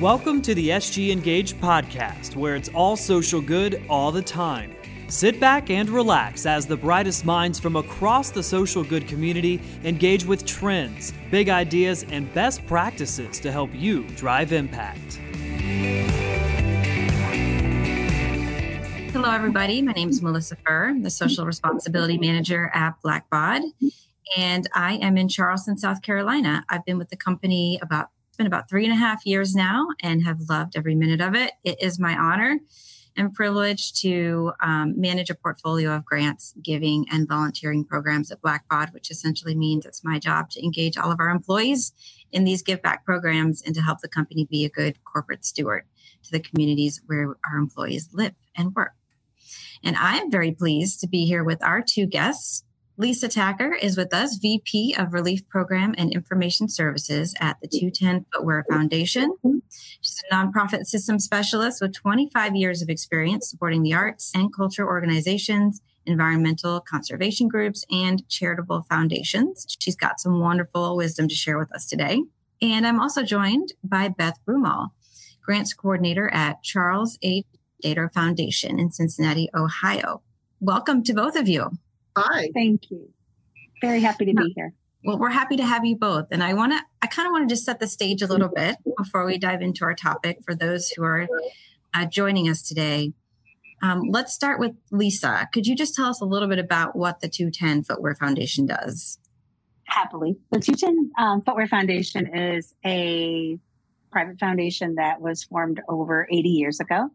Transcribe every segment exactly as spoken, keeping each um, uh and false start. Welcome to the S G Engage podcast, where it's all social good all the time. Sit back and relax as the brightest minds from across the social good community engage with trends, big ideas, and best practices to help you drive impact. Hello, everybody. My name is Melissa Furr, the Social Responsibility Manager at Blackbaud, and I am in Charleston, South Carolina. I've been with the company about, it's been about three and a half years now and have loved every minute of it. It is my honor and privilege to um, manage a portfolio of grants, giving, and volunteering programs at Blackbaud, which essentially means it's my job to engage all of our employees in these give back programs and to help the company be a good corporate steward to the communities where our employees live and work. And I'm very pleased to be here with our two guests. Lisa Tacker is with us, V P of Relief Program and Information Services at the Two Ten Footwear Foundation. She's a nonprofit system specialist with twenty-five years of experience supporting the arts and cultural organizations, environmental conservation groups, and charitable foundations. She's got some wonderful wisdom to share with us today. And I'm also joined by Beth Broomall, Grants Coordinator at Charles H. Dater Foundation in Cincinnati, Ohio. Welcome to both of you. Hi. Thank you. Very happy to be here. Well, we're happy to have you both. And I want to, I kind of want to just set the stage a little bit before we dive into our topic for those who are uh, joining us today. Um, let's start with Lisa. Could you just tell us a little bit about what the two ten Footwear Foundation does? Happily. The two ten um, Footwear Foundation is a private foundation that was formed over eighty years ago.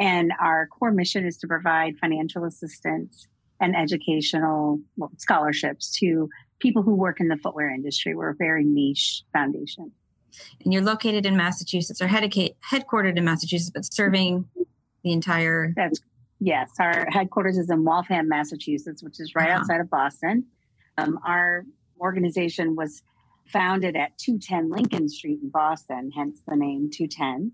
And our core mission is to provide financial assistance and educational well, scholarships to people who work in the footwear industry. We're a very niche foundation. And you're located in Massachusetts, or headquartered in Massachusetts, but serving the entire... That's Yes, our headquarters is in Waltham, Massachusetts, which is right uh-huh. outside of Boston. Um, our organization was founded at two ten Lincoln Street in Boston, hence the name two ten.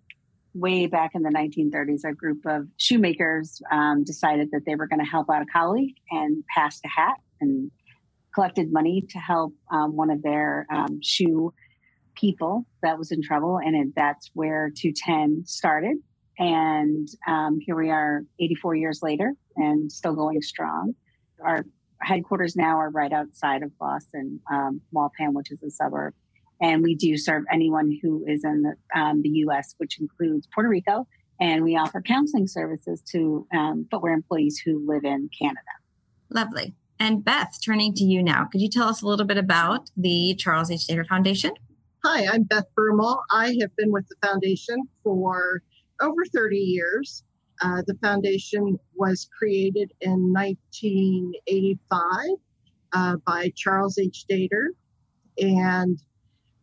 Way back in the nineteen thirties, a group of shoemakers um, decided that they were going to help out a colleague and passed a hat and collected money to help um, one of their um, shoe people that was in trouble. And it, that's where two ten started. And um, here we are eighty-four years later and still going strong. Our headquarters now are right outside of Boston, um, Waltham, which is a suburb. And we do serve anyone who is in the, um, the U S, which includes Puerto Rico. And we offer counseling services to um, footwear employees who live in Canada. Lovely. And Beth, turning to you now, could you tell us a little bit about the Charles H. Dater Foundation? Hi, I'm Beth Broomall. I have been with the foundation for over thirty years. Uh, the foundation was created in nineteen eighty-five uh, by Charles H. Dater, and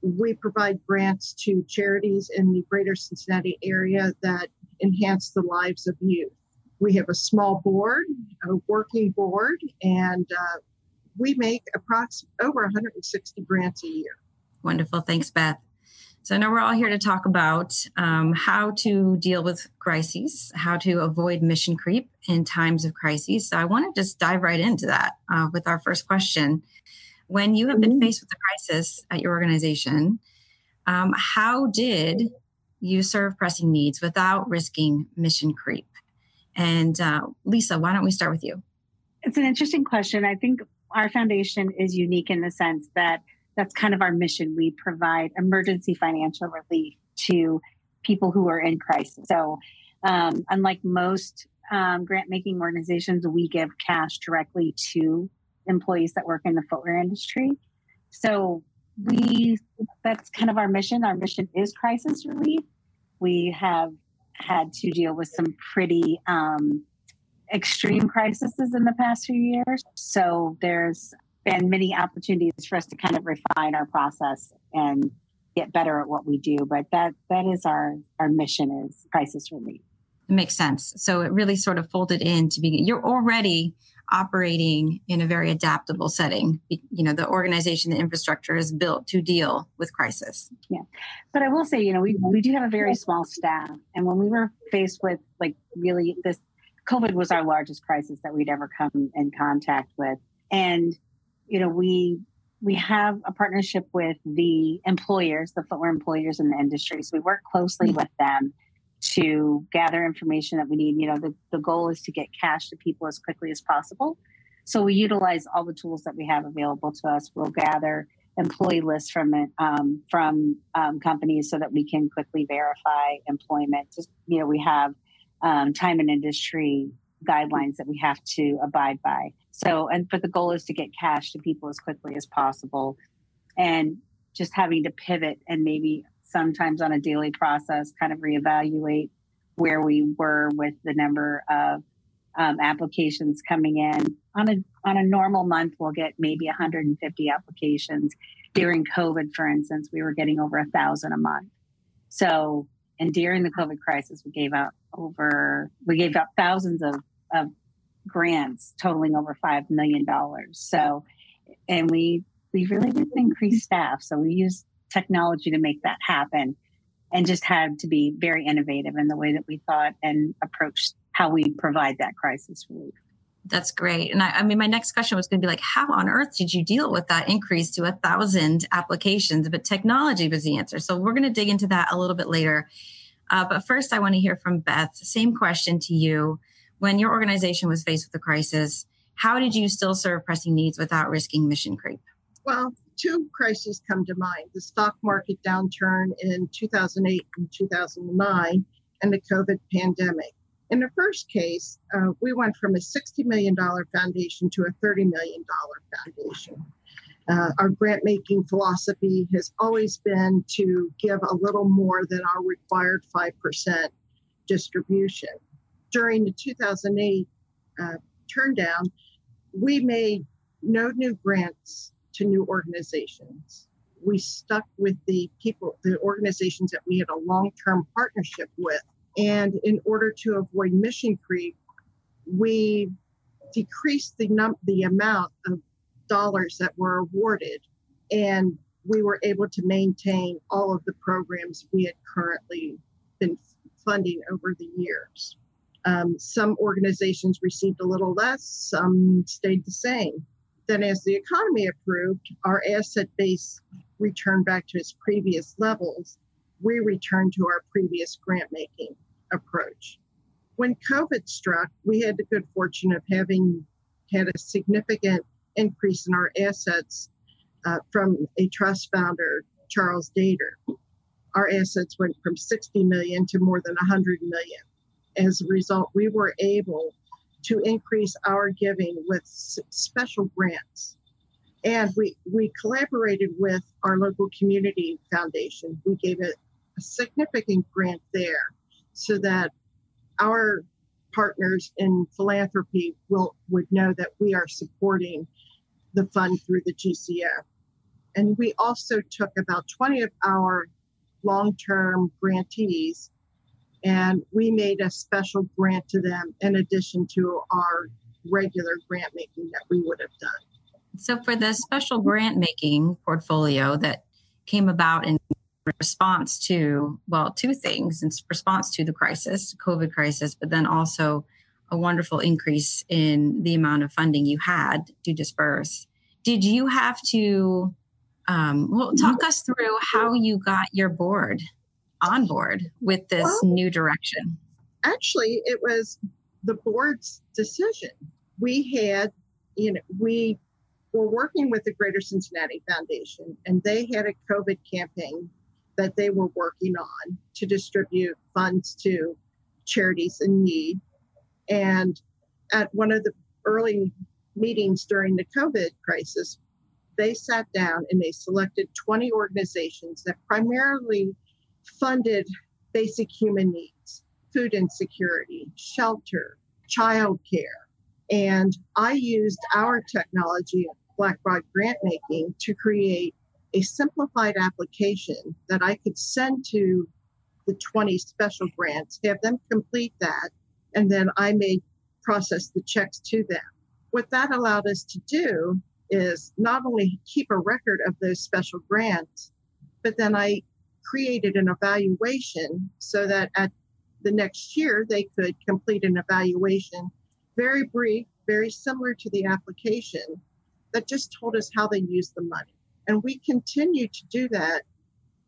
we provide grants to charities in the Greater Cincinnati area that enhance the lives of youth. We have a small board, a working board, and uh, we make approximately over one hundred sixty grants a year. Wonderful. Thanks, Beth. So now we're all here to talk about um, how to deal with crises, how to avoid mission creep in times of crises. So I want to just dive right into that uh, with our first question. When you have been faced with a crisis at your organization, um, how did you serve pressing needs without risking mission creep? And uh, Lisa, why don't we start with you? It's an interesting question. I think our foundation is unique in the sense that that's kind of our mission. We provide emergency financial relief to people who are in crisis. So um, unlike most um, grant-making organizations, we give cash directly to employees that work in the footwear industry. So we, that's kind of our mission. Our mission is crisis relief. We have had to deal with some pretty um, extreme crises in the past few years. So there's been many opportunities for us to kind of refine our process and get better at what we do. But that that is our, our mission is crisis relief. It makes sense. So it really sort of folded in to begin. You're already operating in a very adaptable setting. You know, the organization, the infrastructure is built to deal with crisis. Yeah. But I will say, you know, we, we do have a very small staff. And when we were faced with like really this, COVID was our largest crisis that we'd ever come in contact with. And, you know, we we have a partnership with the employers, the footwear employers in the industry. So we work closely with them to gather information that we need. You know, the, the goal is to get cash to people as quickly as possible. So we utilize all the tools that we have available to us. We'll gather employee lists from um, from um, companies so that we can quickly verify employment. Just, you know, we have um, time and industry guidelines that we have to abide by. So, and but the goal is to get cash to people as quickly as possible, and just having to pivot and maybe sometimes on a daily process, kind of reevaluate where we were with the number of um, applications coming in. On a on a normal month, we'll get maybe one hundred fifty applications. During COVID, for instance, we were getting over a thousand a month. So, and during the COVID crisis, we gave out over we gave out thousands of of grants totaling over five million dollars. So, and we, we really didn't increase staff. So we used technology to make that happen and just had to be very innovative in the way that we thought and approached how we provide that crisis relief. That's great. And I, I mean, my next question was going to be like, how on earth did you deal with that increase to a thousand applications? But technology was the answer. So we're going to dig into that a little bit later. Uh, but first I want to hear from Beth. Same question to you. When your organization was faced with a crisis, how did you still serve pressing needs without risking mission creep? Well, two crises come to mind, the stock market downturn in two thousand eight and two thousand nine, and the COVID pandemic. In the first case, uh, we went from a sixty million dollars foundation to a thirty million dollars foundation. Uh, our grant-making philosophy has always been to give a little more than our required five percent distribution. During the two thousand eight uh, turndown, we made no new grants to new organizations. We stuck with the people, the organizations that we had a long-term partnership with. And in order to avoid mission creep, we decreased the num- the amount of dollars that were awarded, and we were able to maintain all of the programs we had currently been funding over the years. Um, some organizations received a little less, some stayed the same. Then as the economy improved, our asset base returned back to its previous levels. We returned to our previous grant-making approach. When COVID struck, we had the good fortune of having had a significant increase in our assets uh, from a trust founder, Charles Dater. Our assets went from sixty million to more than one hundred million. As a result, we were able to increase our giving with s- special grants. And we, we collaborated with our local community foundation. We gave a, a significant grant there so that our partners in philanthropy will would know that we are supporting the fund through the G C F. And we also took about twenty of our long-term grantees, and we made a special grant to them in addition to our regular grant making that we would have done. So for the special grant making portfolio that came about in response to, well, two things, in response to the crisis, COVID crisis, but then also a wonderful increase in the amount of funding you had to disperse. Did you have to, um, well, talk us through how you got your board on board with this well, new direction? Actually, it was the board's decision. We had, you know, we were working with the Greater Cincinnati Foundation, and they had a COVID campaign that they were working on to distribute funds to charities in need. And at one of the early meetings during the COVID crisis, they sat down and they selected twenty organizations that primarily funded basic human needs, food insecurity, shelter, child care. And I used our technology, Blackbaud Grantmaking, to create a simplified application that I could send to the twenty special grants, have them complete that, and then I may process the checks to them. What that allowed us to do is not only keep a record of those special grants, but then I created an evaluation so that at the next year they could complete an evaluation, very brief, very similar to the application, that just told us how they used the money. And we continued to do that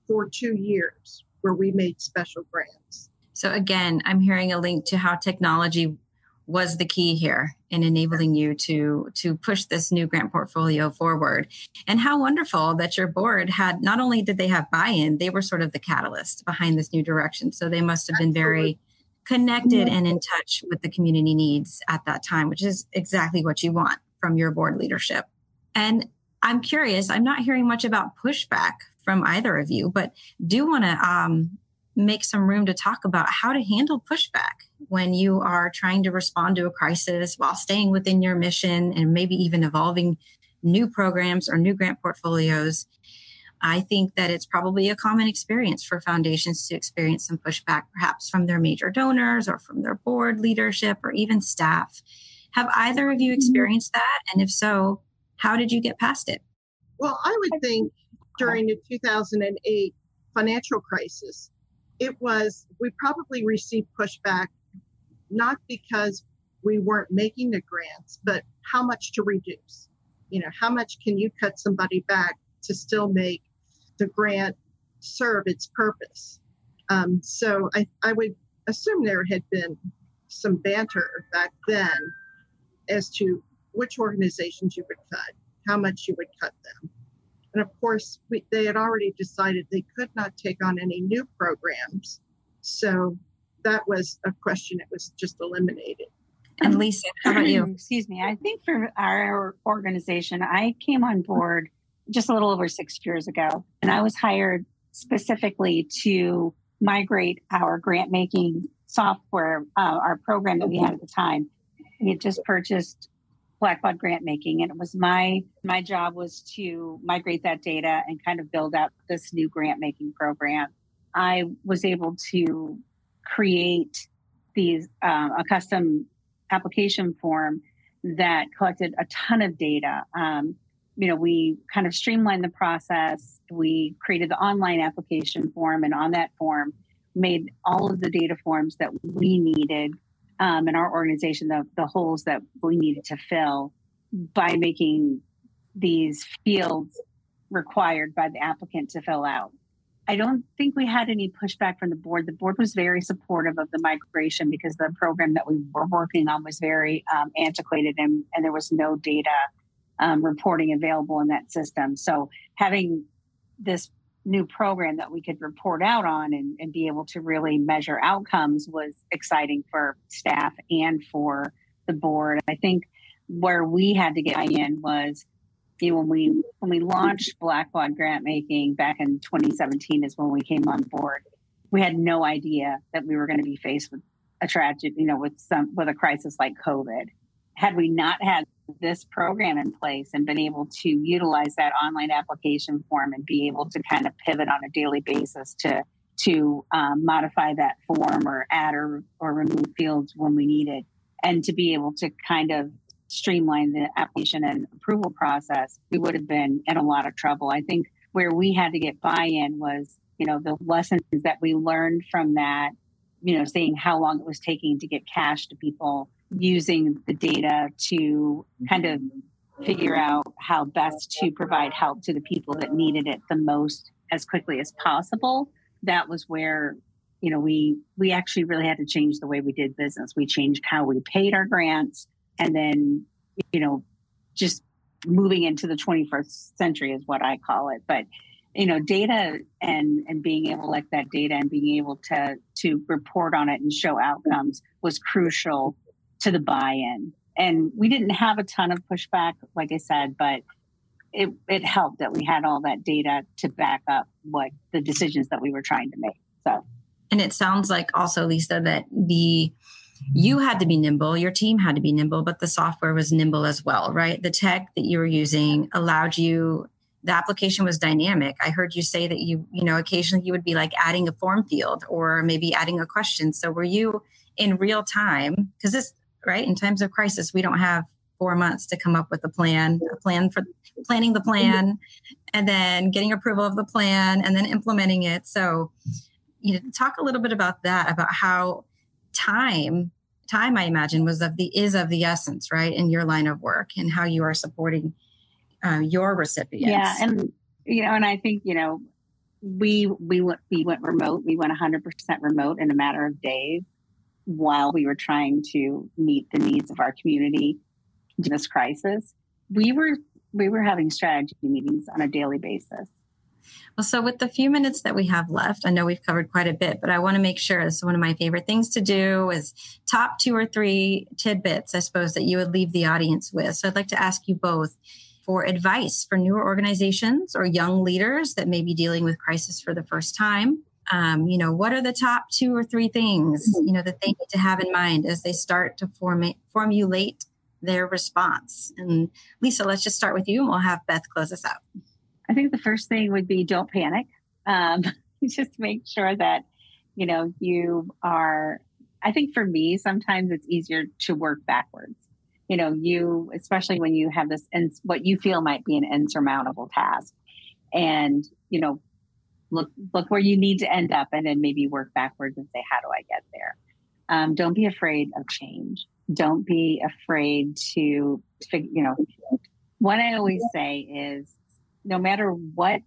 for two years where we made special grants. So again, I'm hearing a link to how technology was the key here in enabling you to, to push this new grant portfolio forward. And how wonderful that your board had, not only did they have buy-in, they were sort of the catalyst behind this new direction. So they must have been Absolutely. very connected yeah. and in touch with the community needs at that time, which is exactly what you want from your board leadership. And I'm curious, I'm not hearing much about pushback from either of you, but do want to um, make some room to talk about how to handle pushback when you are trying to respond to a crisis while staying within your mission and maybe even evolving new programs or new grant portfolios. I think that it's probably a common experience for foundations to experience some pushback, perhaps from their major donors or from their board leadership or even staff. Have either of you experienced that? And if so, how did you get past it? Well, I would think during the two thousand eight financial crisis, it was, we probably received pushback, not because we weren't making the grants, but how much to reduce. You know, how much can you cut somebody back to still make the grant serve its purpose? Um, so I, I would assume there had been some banter back then as to which organizations you would cut, how much you would cut them. And of course, we, they had already decided they could not take on any new programs. So that was a question that was just eliminated. And Lisa, how about you? Excuse me. I think for our organization, I came on board just a little over six years ago, and I was hired specifically to migrate our grant-making software, uh, our program that we had at the time. We had just purchased Blackbaud Grantmaking, and it was my my job was to migrate that data and kind of build up this new grant making program. I was able to create these um, a custom application form that collected a ton of data. Um, you know, we kind of streamlined the process. We created the online application form, and on that form, made all of the data forms that we needed. Um, in our organization, the, the holes that we needed to fill by making these fields required by the applicant to fill out. I don't think we had any pushback from the board. The board was very supportive of the migration because the program that we were working on was very um, antiquated and, and there was no data um, reporting available in that system. So having this new program that we could report out on and, and be able to really measure outcomes was exciting for staff and for the board. I think where we had to get in was, you know, when we when we launched Blackbaud Grantmaking back in twenty seventeen is when we came on board. We had no idea that we were going to be faced with a tragedy, you know, with some with a crisis like COVID. Had we not had this program in place and been able to utilize that online application form and be able to kind of pivot on a daily basis to to um, modify that form or add or, or remove fields when we needed, and to be able to kind of streamline the application and approval process, we would have been in a lot of trouble. I think where we had to get buy-in was, you know, the lessons that we learned from that, you know, seeing how long it was taking to get cash to people, using the data to kind of figure out how best to provide help to the people that needed it the most as quickly as possible. That was where, you know, we we actually really had to change the way we did business. We changed how we paid our grants, and then, you know, just moving into the twenty-first century is what I call it. But, you know, data and, and being able to collect that data and being able to to report on it and show outcomes was crucial to the buy-in. And we didn't have a ton of pushback, like I said, but it, it helped that we had all that data to back up what the decisions that we were trying to make. So, and it sounds like also, Lisa, that the you had to be nimble, your team had to be nimble, but the software was nimble as well, right? The tech that you were using allowed you. The application was dynamic. I heard you say that you, you know, occasionally you would be like adding a form field or maybe adding a question. So were you in real time? Because this. Right? In times of crisis, we don't have four months to come up with a plan, a plan for planning the plan and then getting approval of the plan and then implementing it. So, you know, talk a little bit about that, about how time, time I imagine was of the, is of the essence, right? In your line of work and how you are supporting uh, your recipients. Yeah, and you know, and I think you know, we we went we went remote. We went one hundred percent remote in a matter of days, while we were trying to meet the needs of our community in this crisis. We were we were having strategy meetings on a daily basis. Well, so with the few minutes that we have left, I know we've covered quite a bit, but I want to make sure, this is one of my favorite things to do, is top two or three tidbits, I suppose, that you would leave the audience with. So I'd like to ask you both for advice for newer organizations or young leaders that may be dealing with crisis for the first time. Um, you know, what are the top two or three things, you know, that they need to have in mind as they start to form- formulate their response? And Lisa, let's just start with you and we'll have Beth close us out. I think the first thing would be don't panic. Um, just make sure that, you know, you are, I think for me, sometimes it's easier to work backwards. You know, you, especially when you have this, and what you feel might be an insurmountable task, and, you know, look, look where you need to end up and then maybe work backwards and say, how do I get there? Um, don't be afraid of change. Don't be afraid to, you know, what I always say is, no matter what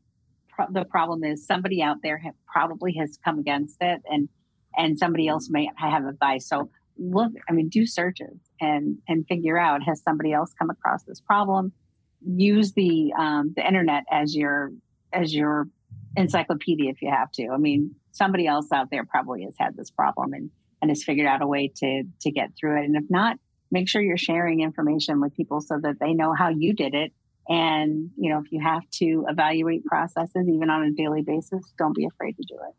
pro- the problem is, somebody out there have probably has come against it, and and somebody else may have advice. So look, I mean, do searches and and figure out, has somebody else come across this problem? Use the um, the internet as your as your encyclopedia if you have to. I mean, somebody else out there probably has had this problem and and has figured out a way to to get through it. And if not, make sure you're sharing information with people so that they know how you did it. And, you know, if you have to evaluate processes, even on a daily basis, don't be afraid to do it.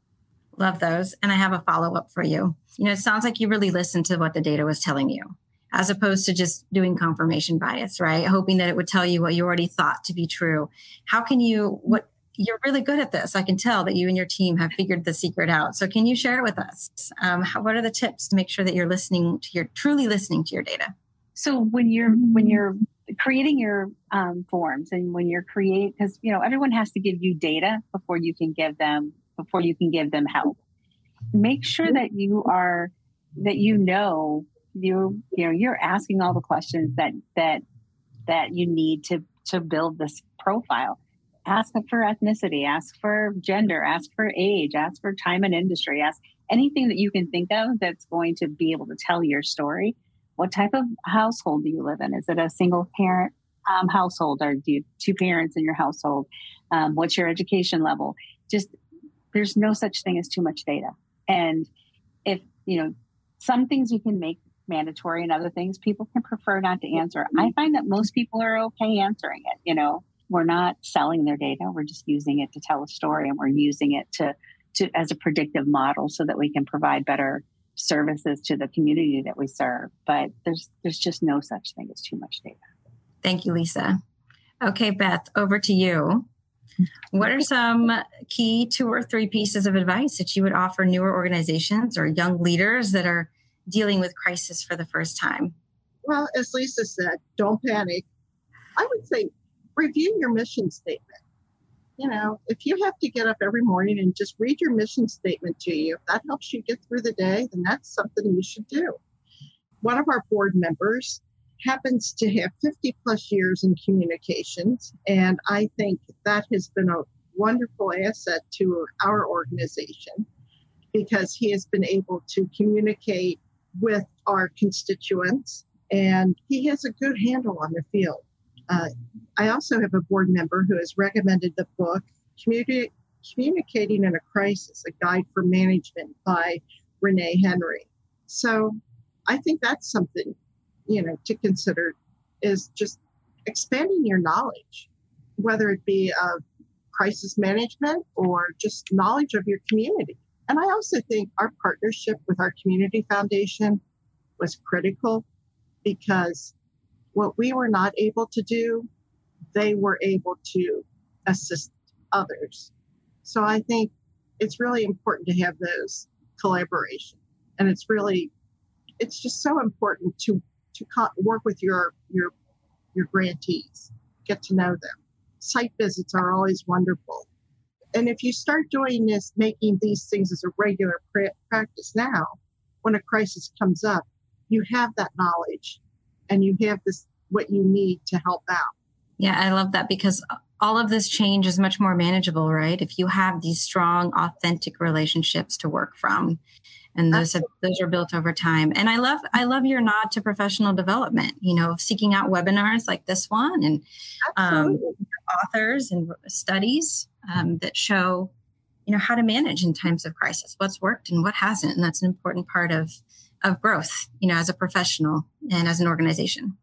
Love those. And I have a follow-up for you. You know, it sounds like you really listened to what the data was telling you, as opposed to just doing confirmation bias, right? Hoping that it would tell you what you already thought to be true. How can you, what, you're really good at this. I can tell that you and your team have figured the secret out. So can you share it with us? Um, how, what are the tips to make sure that you're listening to your, truly listening to your data? So when you're, when you're, creating your um, forms, and when you're create, because you know everyone has to give you data before you can give them before you can give them help. Make sure that you are that you know you you know you're asking all the questions that that that you need to to build this profile. Ask for ethnicity, ask for gender, ask for age, ask for time and industry, ask anything that you can think of that's going to be able to tell your story. What type of household do you live in? Is it a single parent um, household, or do you two parents in your household? Um, what's your education level? Just, there's no such thing as too much data. And if, you know, some things you can make mandatory and other things people can prefer not to answer. I find that most people are okay answering it. You know, we're not selling their data. We're just using it to tell a story, and we're using it to, to as a predictive model so that we can provide better services to the community that we serve. But there's there's just no such thing as too much data. Thank you, Lisa. Okay, Beth, over to you. What are some key two or three pieces of advice that you would offer newer organizations or young leaders that are dealing with crisis for the first time? Well, as Lisa said, don't panic. I would say review your mission statement. You know, if you have to get up every morning and just read your mission statement to you, if that helps you get through the day, then that's something you should do. One of our board members happens to have fifty plus years in communications, and I think that has been a wonderful asset to our organization because he has been able to communicate with our constituents, and he has a good handle on the field. Uh, I also have a board member who has recommended the book Communi- Communicating in a Crisis, A Guide for Management by Renee Henry. So I think that's something, you know, to consider, is just expanding your knowledge, whether it be of crisis management or just knowledge of your community. And I also think our partnership with our community foundation was critical, because what we were not able to do, they were able to assist others. So I think it's really important to have those collaboration. And it's really, it's just so important to, to co- work with your, your, your grantees, get to know them. Site visits are always wonderful. And if you start doing this, making these things as a regular pra- practice now, when a crisis comes up, you have that knowledge. And you have this, what you need to help out. Yeah, I love that, because all of this change is much more manageable, right? If you have these strong, authentic relationships to work from, and those have, those are built over time. And I love I love your nod to professional development. You know, seeking out webinars like this one, and um, authors and studies um, that show, you know, how to manage in times of crisis, what's worked and what hasn't, and that's an important part of of growth, you know, as a professional and as an organization.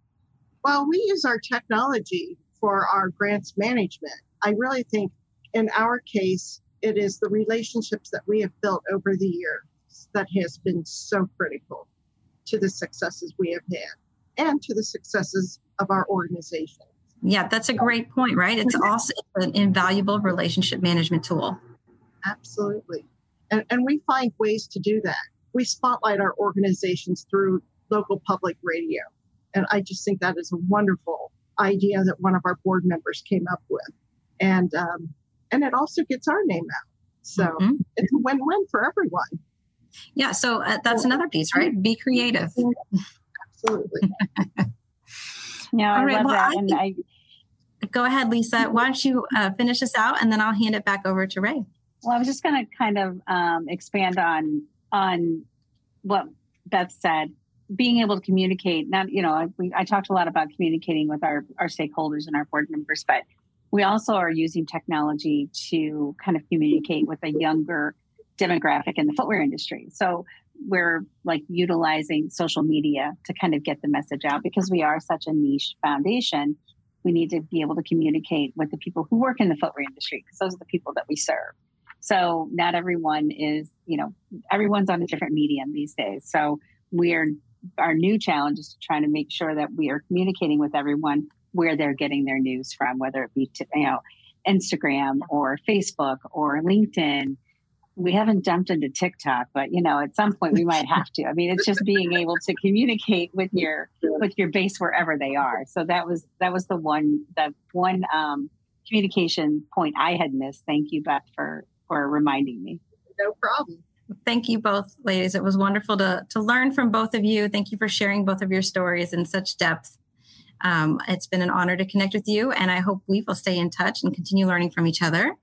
Well, we use our technology for our grants management. I really think in our case, it is the relationships that we have built over the years that has been so critical to the successes we have had and to the successes of our organization. Yeah, that's a great point, right? It's also an invaluable relationship management tool. Absolutely. And, and we find ways to do that. We spotlight our organizations through local public radio. And I just think that is a wonderful idea that one of our board members came up with. And um, and it also gets our name out. So mm-hmm. It's a win-win for everyone. Yeah, so uh, that's another piece, right? Be creative. Absolutely. No, I right, love well, that. I, and I, go ahead, Lisa. Why don't you uh, finish this out, and then I'll hand it back over to Ray. Well, I was just going to kind of um, expand on on what Beth said. Being able to communicate, not, you know, I, we, I talked a lot about communicating with our, our stakeholders and our board members, but we also are using technology to kind of communicate with a younger demographic in the footwear industry. So we're like utilizing social media to kind of get the message out, because we are such a niche foundation. We need to be able to communicate with the people who work in the footwear industry, because those are the people that we serve. So not everyone is, you know, everyone's on a different medium these days. So we're, our new challenge is trying to make sure that we are communicating with everyone where they're getting their news from, whether it be to, you know, Instagram or Facebook or LinkedIn. We haven't jumped into TikTok, but you know, at some point we might have to. I mean, it's just being able to communicate with your with your base wherever they are. So that was that was the one the one um, communication point I had missed. Thank you, Beth, for for reminding me. No problem. Thank you both, ladies. It was wonderful to to learn from both of you. Thank you for sharing both of your stories in such depth. Um, it's been an honor to connect with you, and I hope we will stay in touch and continue learning from each other.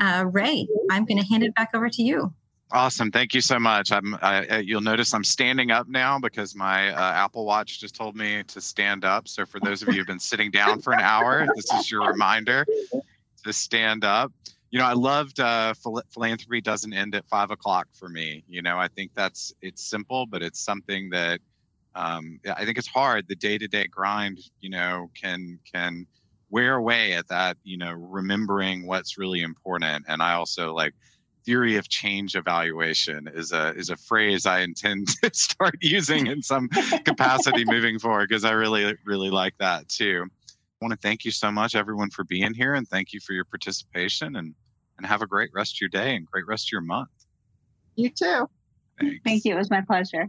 Uh, Ray, I'm going to hand it back over to you. Awesome. Thank you so much. I'm, I, you'll notice I'm standing up now because my uh, Apple Watch just told me to stand up. So for those of you who've been sitting down for an hour, this is your reminder to stand up. You know, I loved uh, philanthropy doesn't end at five o'clock for me. You know, I think that's, it's simple, but it's something that um, I think it's hard. The day-to-day grind, you know, can can wear away at that, you know, remembering what's really important. And I also like theory of change evaluation is a is a phrase I intend to start using in some capacity moving forward, because I really, really like that too. I want to thank you so much, everyone, for being here, and thank you for your participation, and, and have a great rest of your day and great rest of your month. You too. Thanks. Thank you. It was my pleasure.